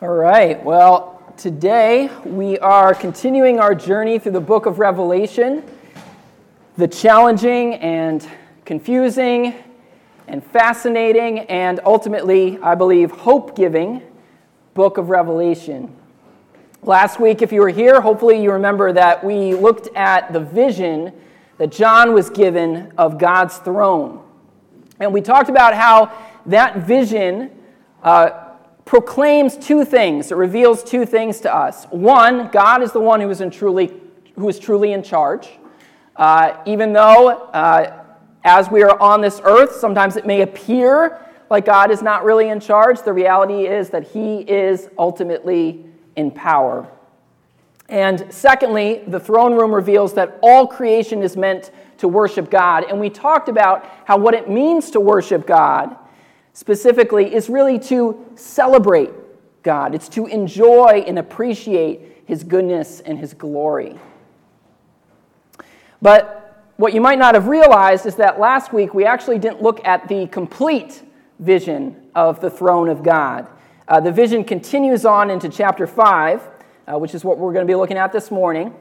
All right, well, today we are continuing our journey through the book of Revelation, the challenging and confusing and fascinating and ultimately, I believe, hope-giving book of Revelation. Last week, if you were here, hopefully you remember that we looked at the vision that John was given of God's throne. And we talked about how that vision proclaims two things. It reveals two things to us. One, God is the one who is truly in charge. Even though, as we are on this earth, sometimes it may appear like God is not really in charge, the reality is that he is ultimately in power. And secondly, the throne room reveals that all creation is meant to worship God. And we talked about how what it means to worship God specifically is really to celebrate God. It's to enjoy and appreciate his goodness and his glory. But what you might not have realized is that last week we actually didn't look at the complete vision of the throne of God. The vision continues on into chapter 5, which is what we're going to be looking at this morning.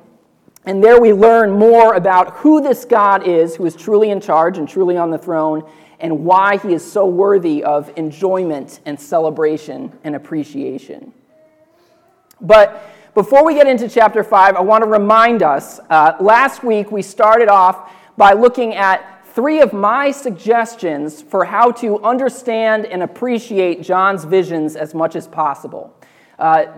And there we learn more about who this God is, who is truly in charge and truly on the throne, and why he is so worthy of enjoyment and celebration and appreciation. But before we get into chapter 5, I want to remind us, last week we started off by looking at three of my suggestions for how to understand and appreciate John's visions as much as possible.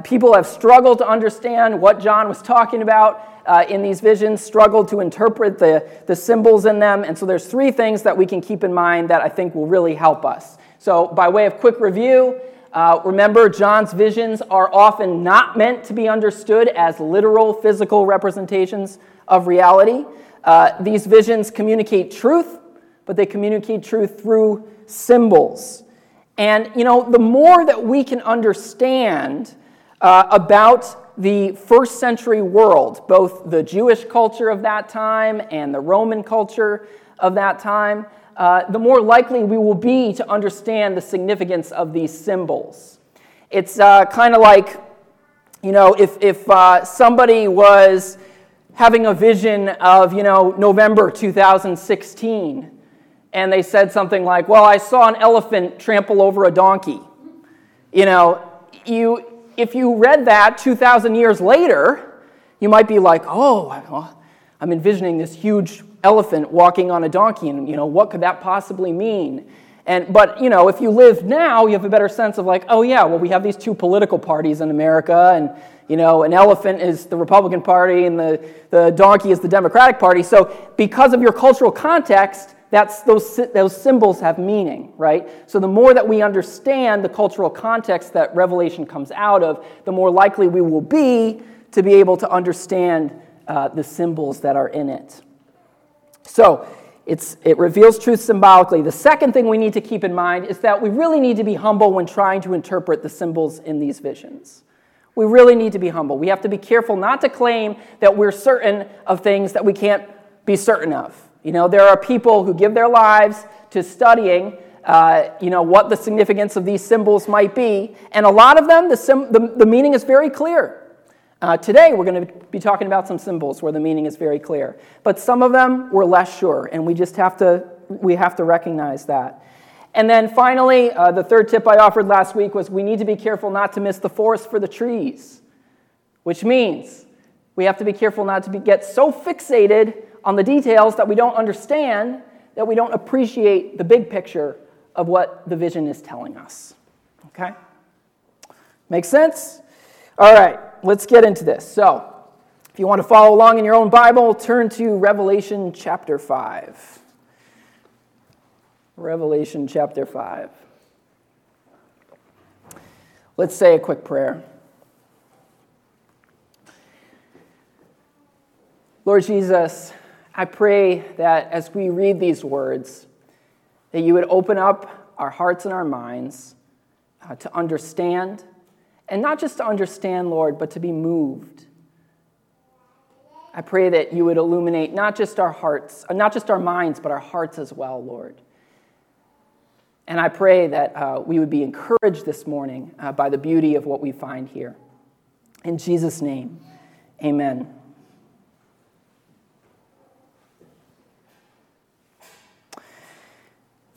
People have struggled to understand what John was talking about in these visions, struggled to interpret the symbols in them, and so there's three things that we can keep in mind that I think will really help us. So by way of quick review, remember John's visions are often not meant to be understood as literal physical representations of reality. These visions communicate truth, but they communicate truth through symbols. And, you know, the more that we can understand about the first century world, both the Jewish culture of that time and the Roman culture of that time, the more likely we will be to understand the significance of these symbols. It's kind of like, you know, if somebody was having a vision of, you know, November 2016, and they said something like, well, I saw an elephant trample over a donkey. You know, if you read that 2,000 years later, you might be like, oh, I'm envisioning this huge elephant walking on a donkey, and, you know, what could that possibly mean? But, you know, if you live now, you have a better sense of like, oh, yeah, well, we have these two political parties in America, and, you know, an elephant is the Republican Party, and the donkey is the Democratic Party. So because of your cultural context, those symbols have meaning, right? So the more that we understand the cultural context that Revelation comes out of, the more likely we will be to be able to understand the symbols that are in it. So it reveals truth symbolically. The second thing we need to keep in mind is that we really need to be humble when trying to interpret the symbols in these visions. We really need to be humble. We have to be careful not to claim that we're certain of things that we can't be certain of. You know, there are people who give their lives to studying, you know, what the significance of these symbols might be. And a lot of them, the meaning is very clear. Today, we're going to be talking about some symbols where the meaning is very clear. But some of them, we're less sure, and we have to recognize that. And then finally, the third tip I offered last week was we need to be careful not to miss the forest for the trees, which means we have to be careful not to get so fixated on the details that we don't understand, that we don't appreciate the big picture of what the vision is telling us. Okay? Make sense? All right, let's get into this. So, if you want to follow along in your own Bible, turn to Revelation chapter 5. Revelation chapter 5. Let's say a quick prayer. Lord Jesus, I pray that as we read these words, that you would open up our hearts and our minds to understand, and not just to understand, Lord, but to be moved. I pray that you would illuminate not just our minds, but our hearts as well, Lord. And I pray that we would be encouraged this morning by the beauty of what we find here. In Jesus' name, amen.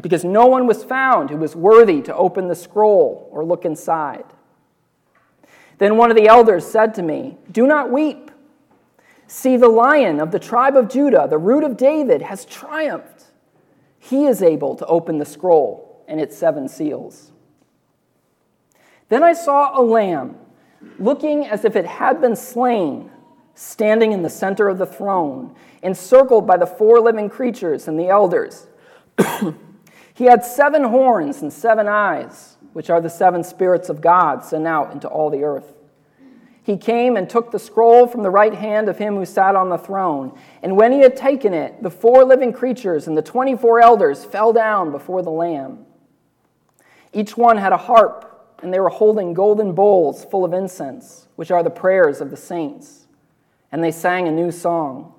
because no one was found who was worthy to open the scroll or look inside. Then one of the elders said to me, "Do not weep. See, the Lion of the tribe of Judah, the Root of David, has triumphed. He is able to open the scroll and its 7 seals. Then I saw a lamb, looking as if it had been slain, standing in the center of the throne, encircled by the 4 living creatures and the elders. He had 7 horns and 7 eyes, which are the 7 spirits of God sent out into all the earth. He came and took the scroll from the right hand of him who sat on the throne. And when he had taken it, the 4 living creatures and the 24 elders fell down before the Lamb. Each one had a harp, and they were holding golden bowls full of incense, which are the prayers of the saints. And they sang a new song.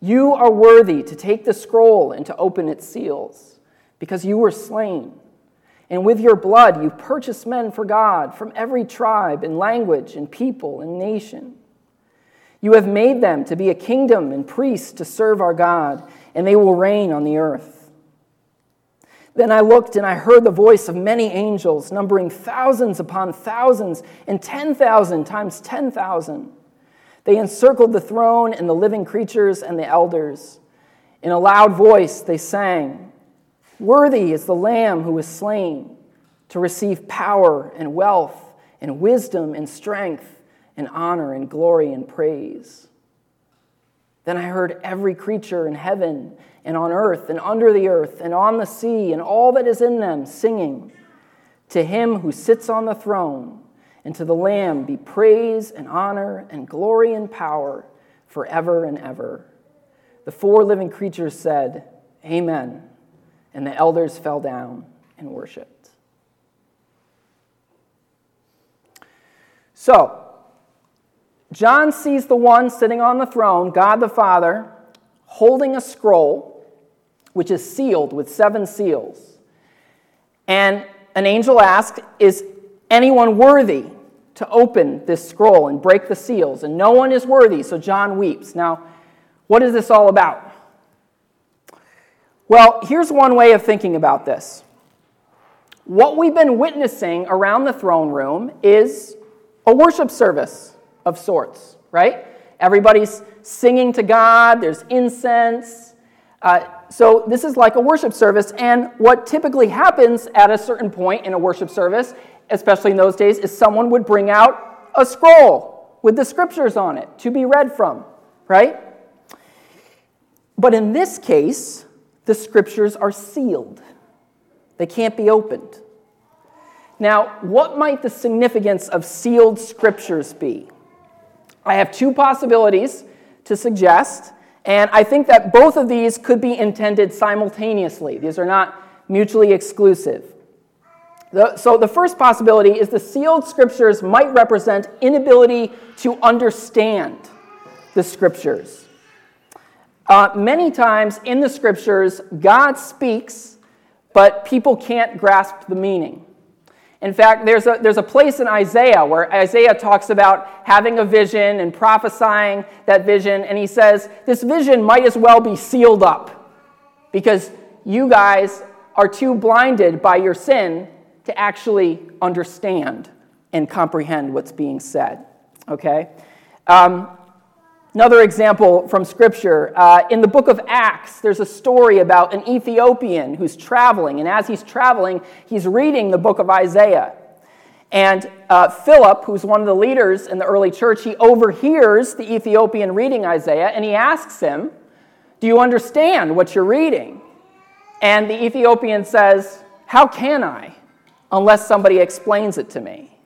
You are worthy to take the scroll and to open its seals, because you were slain. And with your blood you purchased men for God from every tribe and language and people and nation. You have made them to be a kingdom and priests to serve our God, and they will reign on the earth." Then I looked, and I heard the voice of many angels, numbering thousands upon thousands and 10,000 times 10,000. They encircled the throne and the living creatures and the elders. In a loud voice they sang, "Worthy is the Lamb who was slain to receive power and wealth and wisdom and strength and honor and glory and praise." Then I heard every creature in heaven and on earth and under the earth and on the sea and all that is in them singing, "To him who sits on the throne and to the Lamb be praise and honor and glory and power forever and ever." The 4 living creatures said, "Amen." And the elders fell down and worshipped. So, John sees the one sitting on the throne, God the Father, holding a scroll, which is sealed with 7 seals. And an angel asked, "Is anyone worthy to open this scroll and break the seals?" And no one is worthy, so John weeps. Now, what is this all about? Well, here's one way of thinking about this. What we've been witnessing around the throne room is a worship service of sorts, right? Everybody's singing to God, there's incense. So this is like a worship service, and what typically happens at a certain point in a worship service, especially in those days, is someone would bring out a scroll with the scriptures on it to be read from, right? But in this case, the scriptures are sealed. They can't be opened. Now, what might the significance of sealed scriptures be? I have 2 possibilities to suggest, and I think that both of these could be intended simultaneously. These are not mutually exclusive. So the first possibility is the sealed scriptures might represent inability to understand the scriptures. Many times in the scriptures, God speaks, but people can't grasp the meaning. In fact, there's a place in Isaiah where Isaiah talks about having a vision and prophesying that vision, and he says, this vision might as well be sealed up because you guys are too blinded by your sin to actually understand and comprehend what's being said. Okay? Another example from Scripture, in the book of Acts, there's a story about an Ethiopian who's traveling, and as he's traveling, he's reading the book of Isaiah. And Philip, who's one of the leaders in the early church, he overhears the Ethiopian reading Isaiah, and he asks him, "Do you understand what you're reading?" And the Ethiopian says, "How can I? unless somebody explains it to me.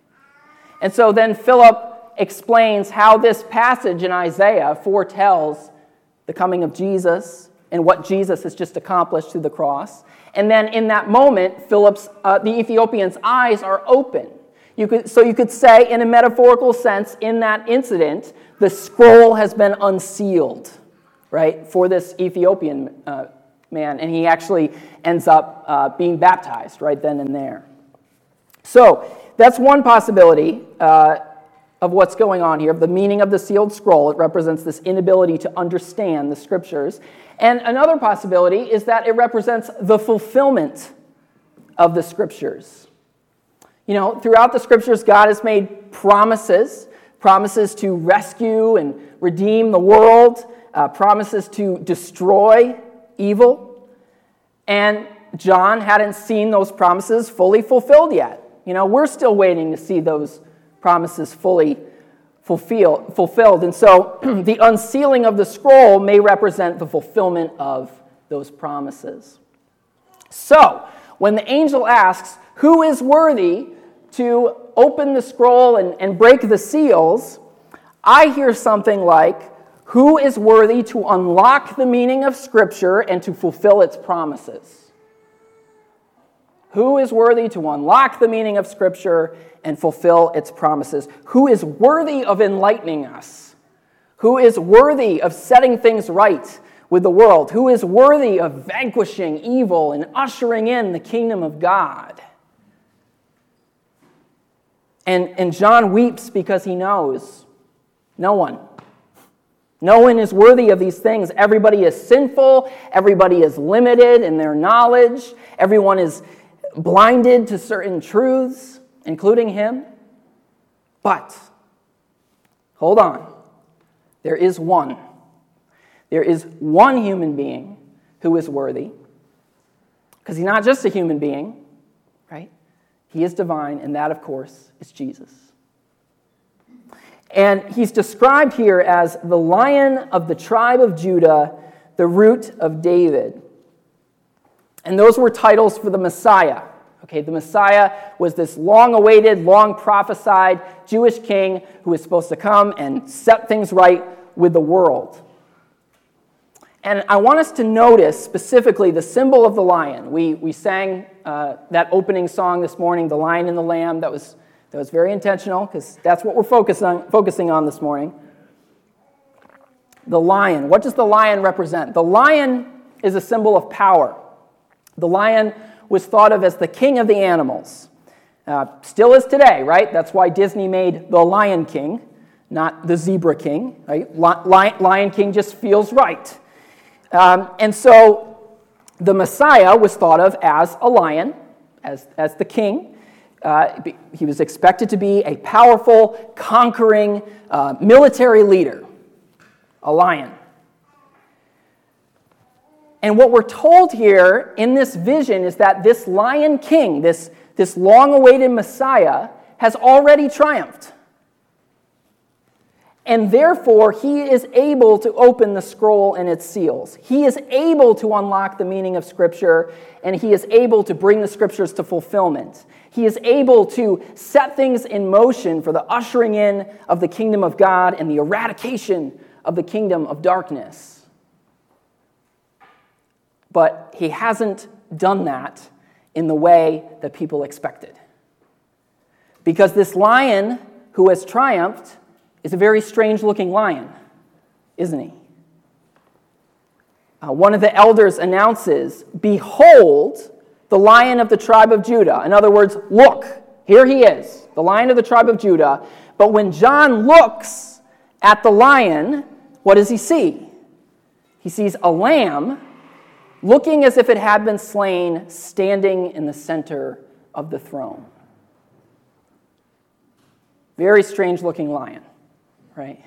And so then Philip explains how this passage in Isaiah foretells the coming of Jesus and what Jesus has just accomplished through the cross. And then in that moment, the Ethiopian's eyes are open. You could say, in a metaphorical sense, in that incident, the scroll has been unsealed, right, for this Ethiopian man, and he actually ends up being baptized right then and there. So that's one possibility of what's going on here. The meaning of the sealed scroll, it represents this inability to understand the Scriptures. And another possibility is that it represents the fulfillment of the Scriptures. You know, throughout the Scriptures, God has made promises to rescue and redeem the world, promises to destroy evil, and John hadn't seen those promises fully fulfilled yet. You know, we're still waiting to see those promises fully fulfilled. And so the unsealing of the scroll may represent the fulfillment of those promises. So when the angel asks, who is worthy to open the scroll and break the seals, I hear something like, who is worthy to unlock the meaning of Scripture and to fulfill its promises? Who is worthy to unlock the meaning of Scripture and fulfill its promises? Who is worthy of enlightening us? Who is worthy of setting things right with the world? Who is worthy of vanquishing evil and ushering in the kingdom of God? And John weeps because he knows no one. No one is worthy of these things. Everybody is sinful. Everybody is limited in their knowledge. Everyone is blinded to certain truths, including him. But, hold on, there is one. There is one human being who is worthy. Because he's not just a human being, right? He is divine, and that, of course, is Jesus. And he's described here as the Lion of the tribe of Judah, the Root of David. And those were titles for the Messiah. Okay, the Messiah was this long-awaited, long-prophesied Jewish king who was supposed to come and set things right with the world. And I want us to notice specifically the symbol of the lion. We sang that opening song this morning, The Lion and the Lamb. That was very intentional, because that's what we're focusing on this morning. The lion. What does the lion represent? The lion is a symbol of power. The lion was thought of as the king of the animals. Still is today, right? That's why Disney made The Lion King, not The Zebra King. Right? Lion King just feels right. And so the Messiah was thought of as a lion, as the king. He was expected to be a powerful, conquering military leader, a lion. And what we're told here in this vision is that this lion king, this long-awaited Messiah, has already triumphed. And therefore, he is able to open the scroll and its seals. He is able to unlock the meaning of Scripture, and he is able to bring the Scriptures to fulfillment. He is able to set things in motion for the ushering in of the kingdom of God and the eradication of the kingdom of darkness. But he hasn't done that in the way that people expected. Because this lion who has triumphed is a very strange-looking lion, isn't he? One of the elders announces, "Behold, the Lion of the tribe of Judah." In other words, look, here he is, the Lion of the tribe of Judah. But when John looks at the lion, what does he see? He sees a lamb looking as if it had been slain, standing in the center of the throne. Very strange-looking lion, right?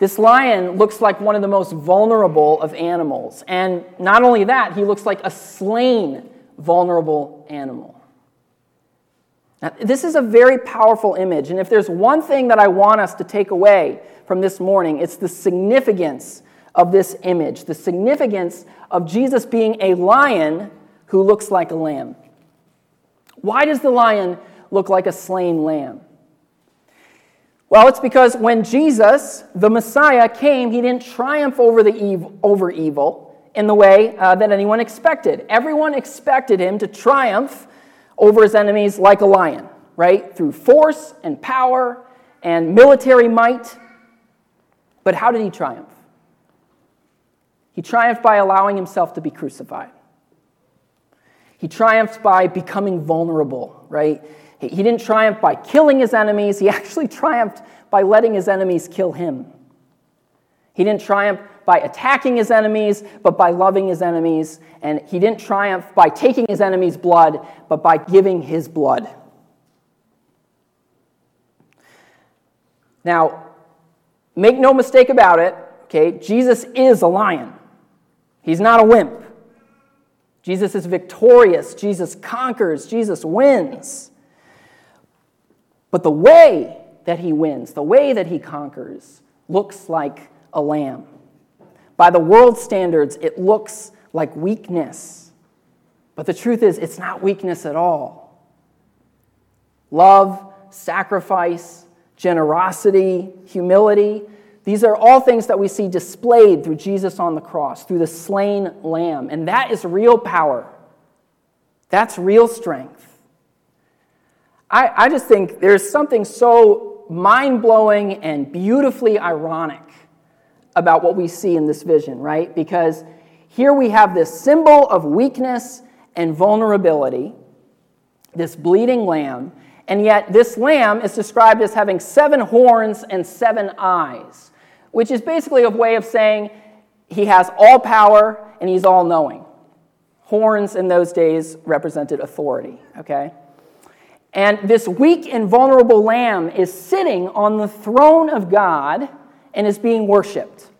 This lion looks like one of the most vulnerable of animals. And not only that, he looks like a slain, vulnerable animal. Now, this is a very powerful image. And if there's one thing that I want us to take away from this morning, it's the significance of this image, the significance of Jesus being a lion who looks like a lamb. Why does the lion look like a slain lamb? Well, it's because when Jesus, the Messiah, came, he didn't triumph over evil in the way that anyone expected. Everyone expected him to triumph over his enemies like a lion, right? Through force and power and military might. But how did he triumph? He triumphed by allowing himself to be crucified. He triumphed by becoming vulnerable, right? He didn't triumph by killing his enemies. He actually triumphed by letting his enemies kill him. He didn't triumph by attacking his enemies, but by loving his enemies. And he didn't triumph by taking his enemies' blood, but by giving his blood. Now, make no mistake about it, okay? Jesus is a lion. He's not a wimp. Jesus is victorious. Jesus conquers. Jesus wins. But the way that he wins, the way that he conquers, looks like a lamb. By the world's standards, it looks like weakness. But the truth is, it's not weakness at all. Love, sacrifice, generosity, humility, these are all things that we see displayed through Jesus on the cross, through the slain lamb. And that is real power. That's real strength. I just think there's something so mind-blowing and beautifully ironic about what we see in this vision, right? Because here we have this symbol of weakness and vulnerability, this bleeding lamb, and yet this lamb is described as having 7 horns and 7 eyes, which is basically a way of saying he has all power and he's all-knowing. Horns in those days represented authority, okay? And this weak and vulnerable lamb is sitting on the throne of God and is being worshipped,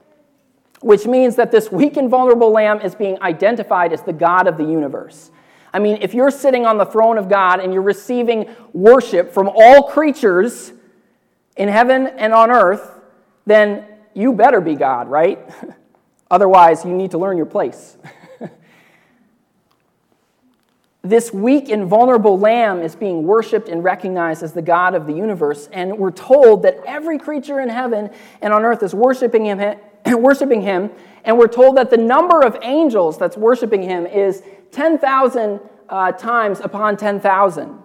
which means that this weak and vulnerable lamb is being identified as the God of the universe. I mean, if you're sitting on the throne of God and you're receiving worship from all creatures in heaven and on earth, then you better be God, right? Otherwise, you need to learn your place. This weak and vulnerable lamb is being worshipped and recognized as the God of the universe, and we're told that every creature in heaven and on earth is worshiping him, and we're told that the number of angels that's worshiping him is 10,000 times upon 10,000,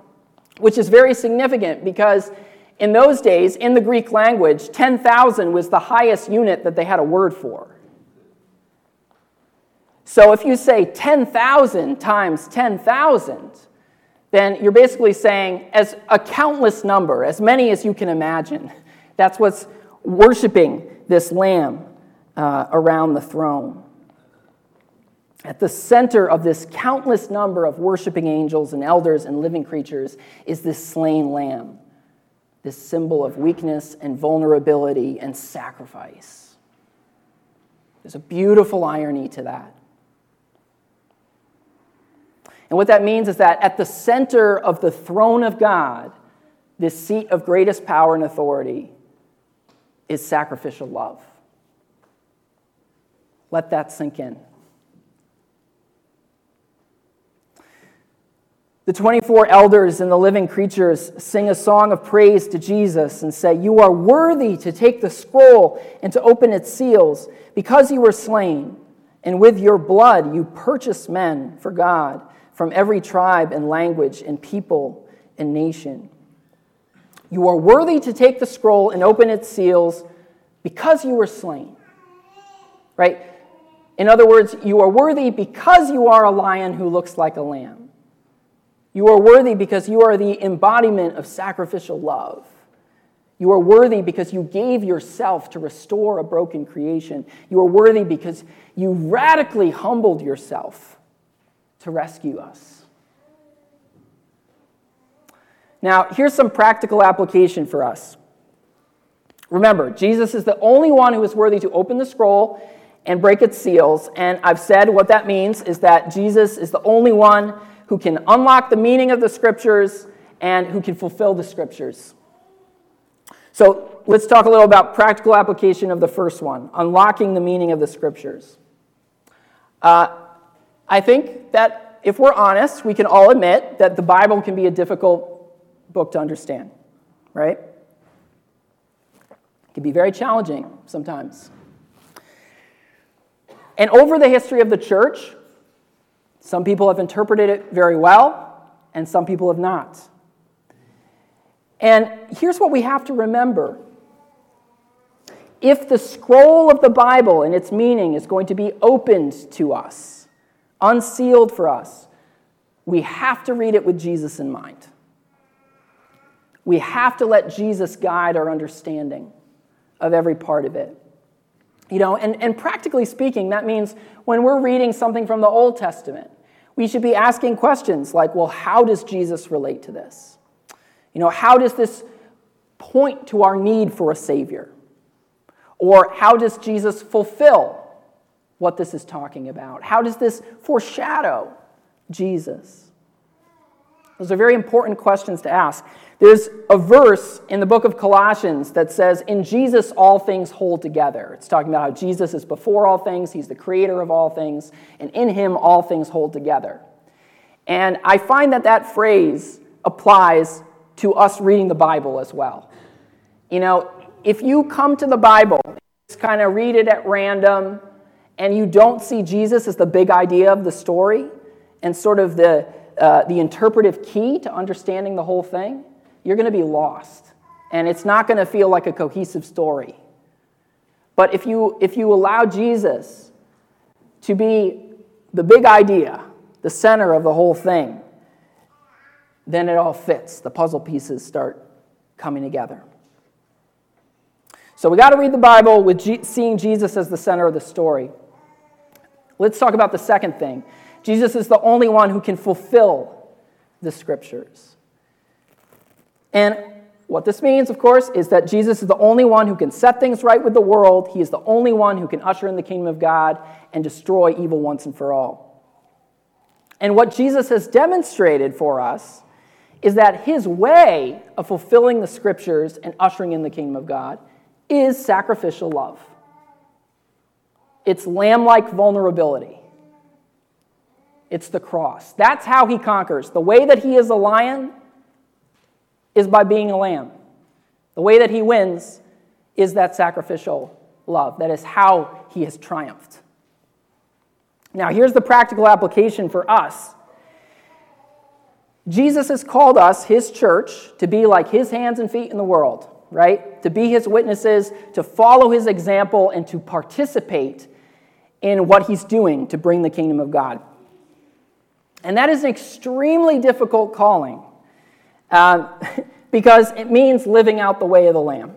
which is very significant because in those days, in the Greek language, 10,000 was the highest unit that they had a word for. So if you say 10,000 times 10,000, then you're basically saying as a countless number, as many as you can imagine. That's what's worshiping this lamb around the throne. At the center of this countless number of worshiping angels and elders and living creatures is this slain lamb, this symbol of weakness and vulnerability and sacrifice. There's a beautiful irony to that. And what that means is that at the center of the throne of God, this seat of greatest power and authority, is sacrificial love. Let that sink in. The 24 elders and the living creatures sing a song of praise to Jesus and say, "You are worthy to take the scroll and to open its seals, because you were slain, and with your blood you purchased men for God from every tribe and language and people and nation. You are worthy to take the scroll and open its seals because you were slain." Right? In other words, you are worthy because you are a lion who looks like a lamb. You are worthy because you are the embodiment of sacrificial love. You are worthy because you gave yourself to restore a broken creation. You are worthy because you radically humbled yourself to rescue us. Now, here's some practical application for us. Remember, Jesus is the only one who is worthy to open the scroll and break its seals, and I've said what that means is that Jesus is the only one who can unlock the meaning of the Scriptures and who can fulfill the Scriptures. So let's talk a little about practical application of the first one, unlocking the meaning of the Scriptures. I think that that if we're honest, we can all admit that the Bible can be a difficult book to understand, right? It can be very challenging sometimes. And over the history of the church, some people have interpreted it very well, and some people have not. And here's what we have to remember. If the scroll of the Bible and its meaning is going to be opened to us, unsealed for us, we have to read it with Jesus in mind. We have to let Jesus guide our understanding of every part of it. You know, and practically speaking, that means when we're reading something from the Old Testament, we should be asking questions like, well, how does Jesus relate to this? You know, how does this point to our need for a Savior? Or how does Jesus fulfill what this is talking about? How does this foreshadow Jesus? Those are very important questions to ask. There's a verse in the book of Colossians that says, "In Jesus all things hold together." It's talking about how Jesus is before all things, he's the creator of all things, and in him all things hold together. And I find that that phrase applies to us reading the Bible as well. You know, if you come to the Bible, just kind of read it at random, and you don't see Jesus as the big idea of the story and sort of the interpretive key to understanding the whole thing, you're going to be lost. And it's not going to feel like a cohesive story. But if you allow Jesus to be the big idea, the center of the whole thing, then it all fits. The puzzle pieces start coming together. So we got to read the Bible with seeing Jesus as the center of the story. Let's talk about the second thing. Jesus is the only one who can fulfill the Scriptures. And what this means, of course, is that Jesus is the only one who can set things right with the world. He is the only one who can usher in the kingdom of God and destroy evil once and for all. And what Jesus has demonstrated for us is that his way of fulfilling the Scriptures and ushering in the kingdom of God is sacrificial love. It's lamb-like vulnerability. It's the cross. That's how he conquers. The way that he is a lion is by being a lamb. The way that he wins is that sacrificial love. That is how he has triumphed. Now, here's the practical application for us. Jesus has called us, his church, to be like his hands and feet in the world, right? To be his witnesses, to follow his example, and to participate in what he's doing to bring the kingdom of God. And that is an extremely difficult calling because it means living out the way of the Lamb.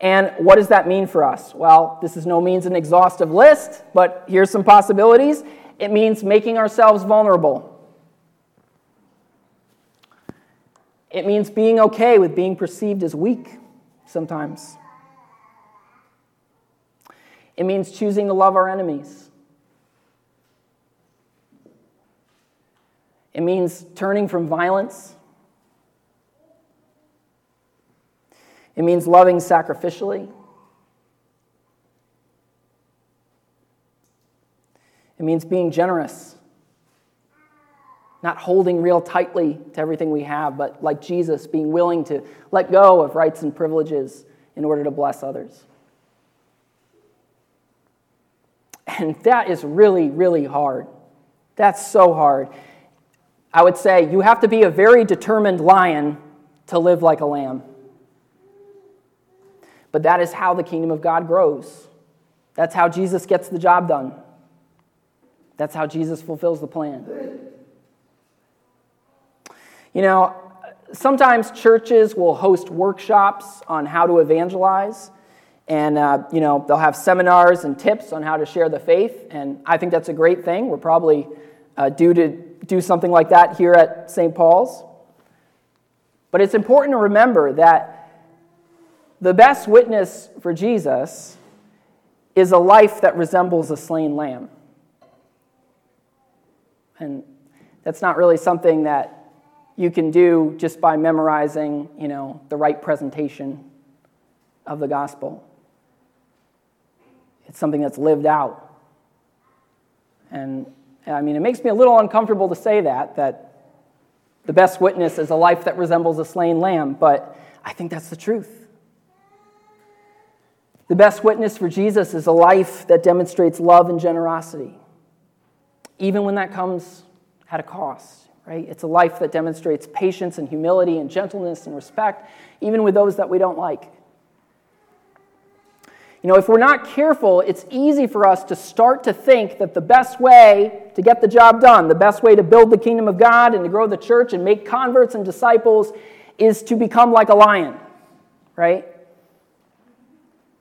And what does that mean for us? Well, this is no means an exhaustive list, but here's some possibilities. It means making ourselves vulnerable. It means being okay with being perceived as weak sometimes. It means choosing to love our enemies. It means turning from violence. It means loving sacrificially. It means being generous. Not holding real tightly to everything we have, but like Jesus, being willing to let go of rights and privileges in order to bless others. And that is really, really hard. That's so hard. I would say you have to be a very determined lion to live like a lamb. But that is how the kingdom of God grows. That's how Jesus gets the job done. That's how Jesus fulfills the plan. You know, sometimes churches will host workshops on how to evangelize, and, you know, they'll have seminars and tips on how to share the faith, and I think that's a great thing. We're probably due to do something like that here at St. Paul's. But it's important to remember that the best witness for Jesus is a life that resembles a slain lamb. And that's not really something that you can do just by memorizing, you know, the right presentation of the gospel. It's something that's lived out. And I mean, it makes me a little uncomfortable to say that the best witness is a life that resembles a slain lamb, but I think that's the truth. The best witness for Jesus is a life that demonstrates love and generosity, even when that comes at a cost, right? It's a life that demonstrates patience and humility and gentleness and respect, even with those that we don't like. You know, if we're not careful, it's easy for us to start to think that the best way to get the job done, the best way to build the kingdom of God and to grow the church and make converts and disciples is to become like a lion, right?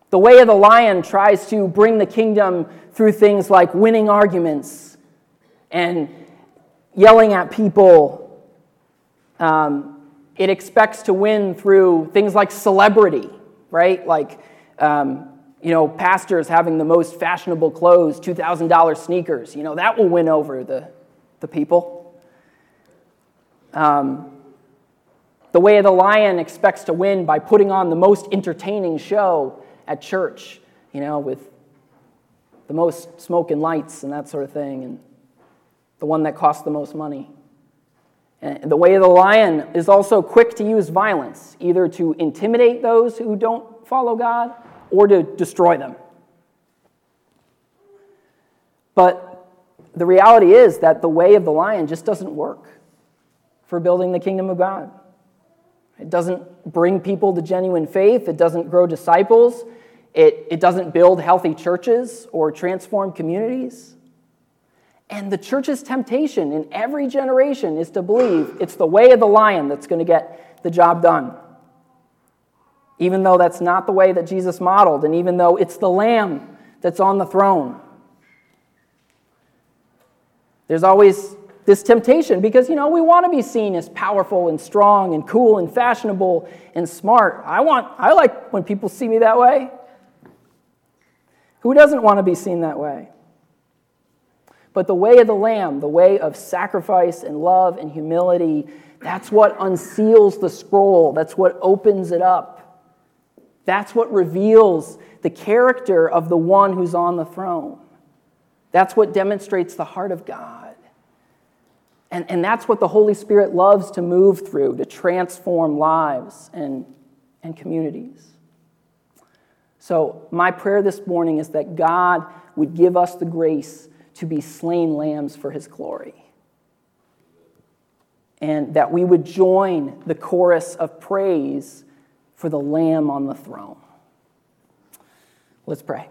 The way of the lion tries to bring the kingdom through things like winning arguments and yelling at people. It expects to win through things like celebrity, right? Like, pastors having the most fashionable clothes, $2,000 sneakers, that will win over the people. The way of the lion expects to win by putting on the most entertaining show at church, with the most smoke and lights and that sort of thing, and the one that costs the most money. And the way of the lion is also quick to use violence, either to intimidate those who don't follow God or to destroy them. But the reality is that the way of the lion just doesn't work for building the kingdom of God. It doesn't bring people to genuine faith. It doesn't grow disciples. It doesn't build healthy churches or transform communities. And the church's temptation in every generation is to believe it's the way of the lion that's going to get the job done, even though that's not the way that Jesus modeled, and even though it's the Lamb that's on the throne. There's always this temptation because, we want to be seen as powerful and strong and cool and fashionable and smart. I like when people see me that way. Who doesn't want to be seen that way? But the way of the Lamb, the way of sacrifice and love and humility, that's what unseals the scroll. That's what opens it up. That's what reveals the character of the one who's on the throne. That's what demonstrates the heart of God. And that's what the Holy Spirit loves to move through, to transform lives and communities. So my prayer this morning is that God would give us the grace to be slain lambs for his glory, and that we would join the chorus of praise for the Lamb on the throne. Let's pray.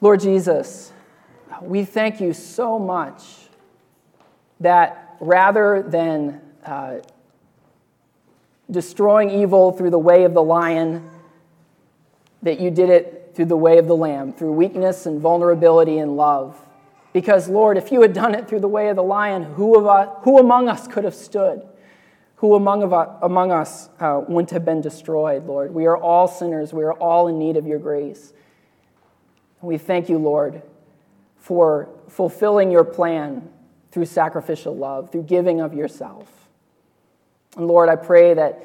Lord Jesus, we thank you so much that rather than destroying evil through the way of the lion, that you did it through the way of the Lamb, through weakness and vulnerability and love. Because, Lord, if you had done it through the way of the lion, who among us could have stood? Who among us wouldn't have been destroyed, Lord? We are all sinners. We are all in need of your grace. And we thank you, Lord, for fulfilling your plan through sacrificial love, through giving of yourself. And Lord, I pray that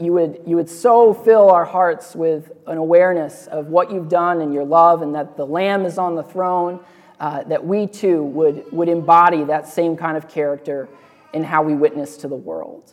you would so fill our hearts with an awareness of what you've done and your love, and that the Lamb is on the throne, that we too would embody that same kind of character in how we witness to the world.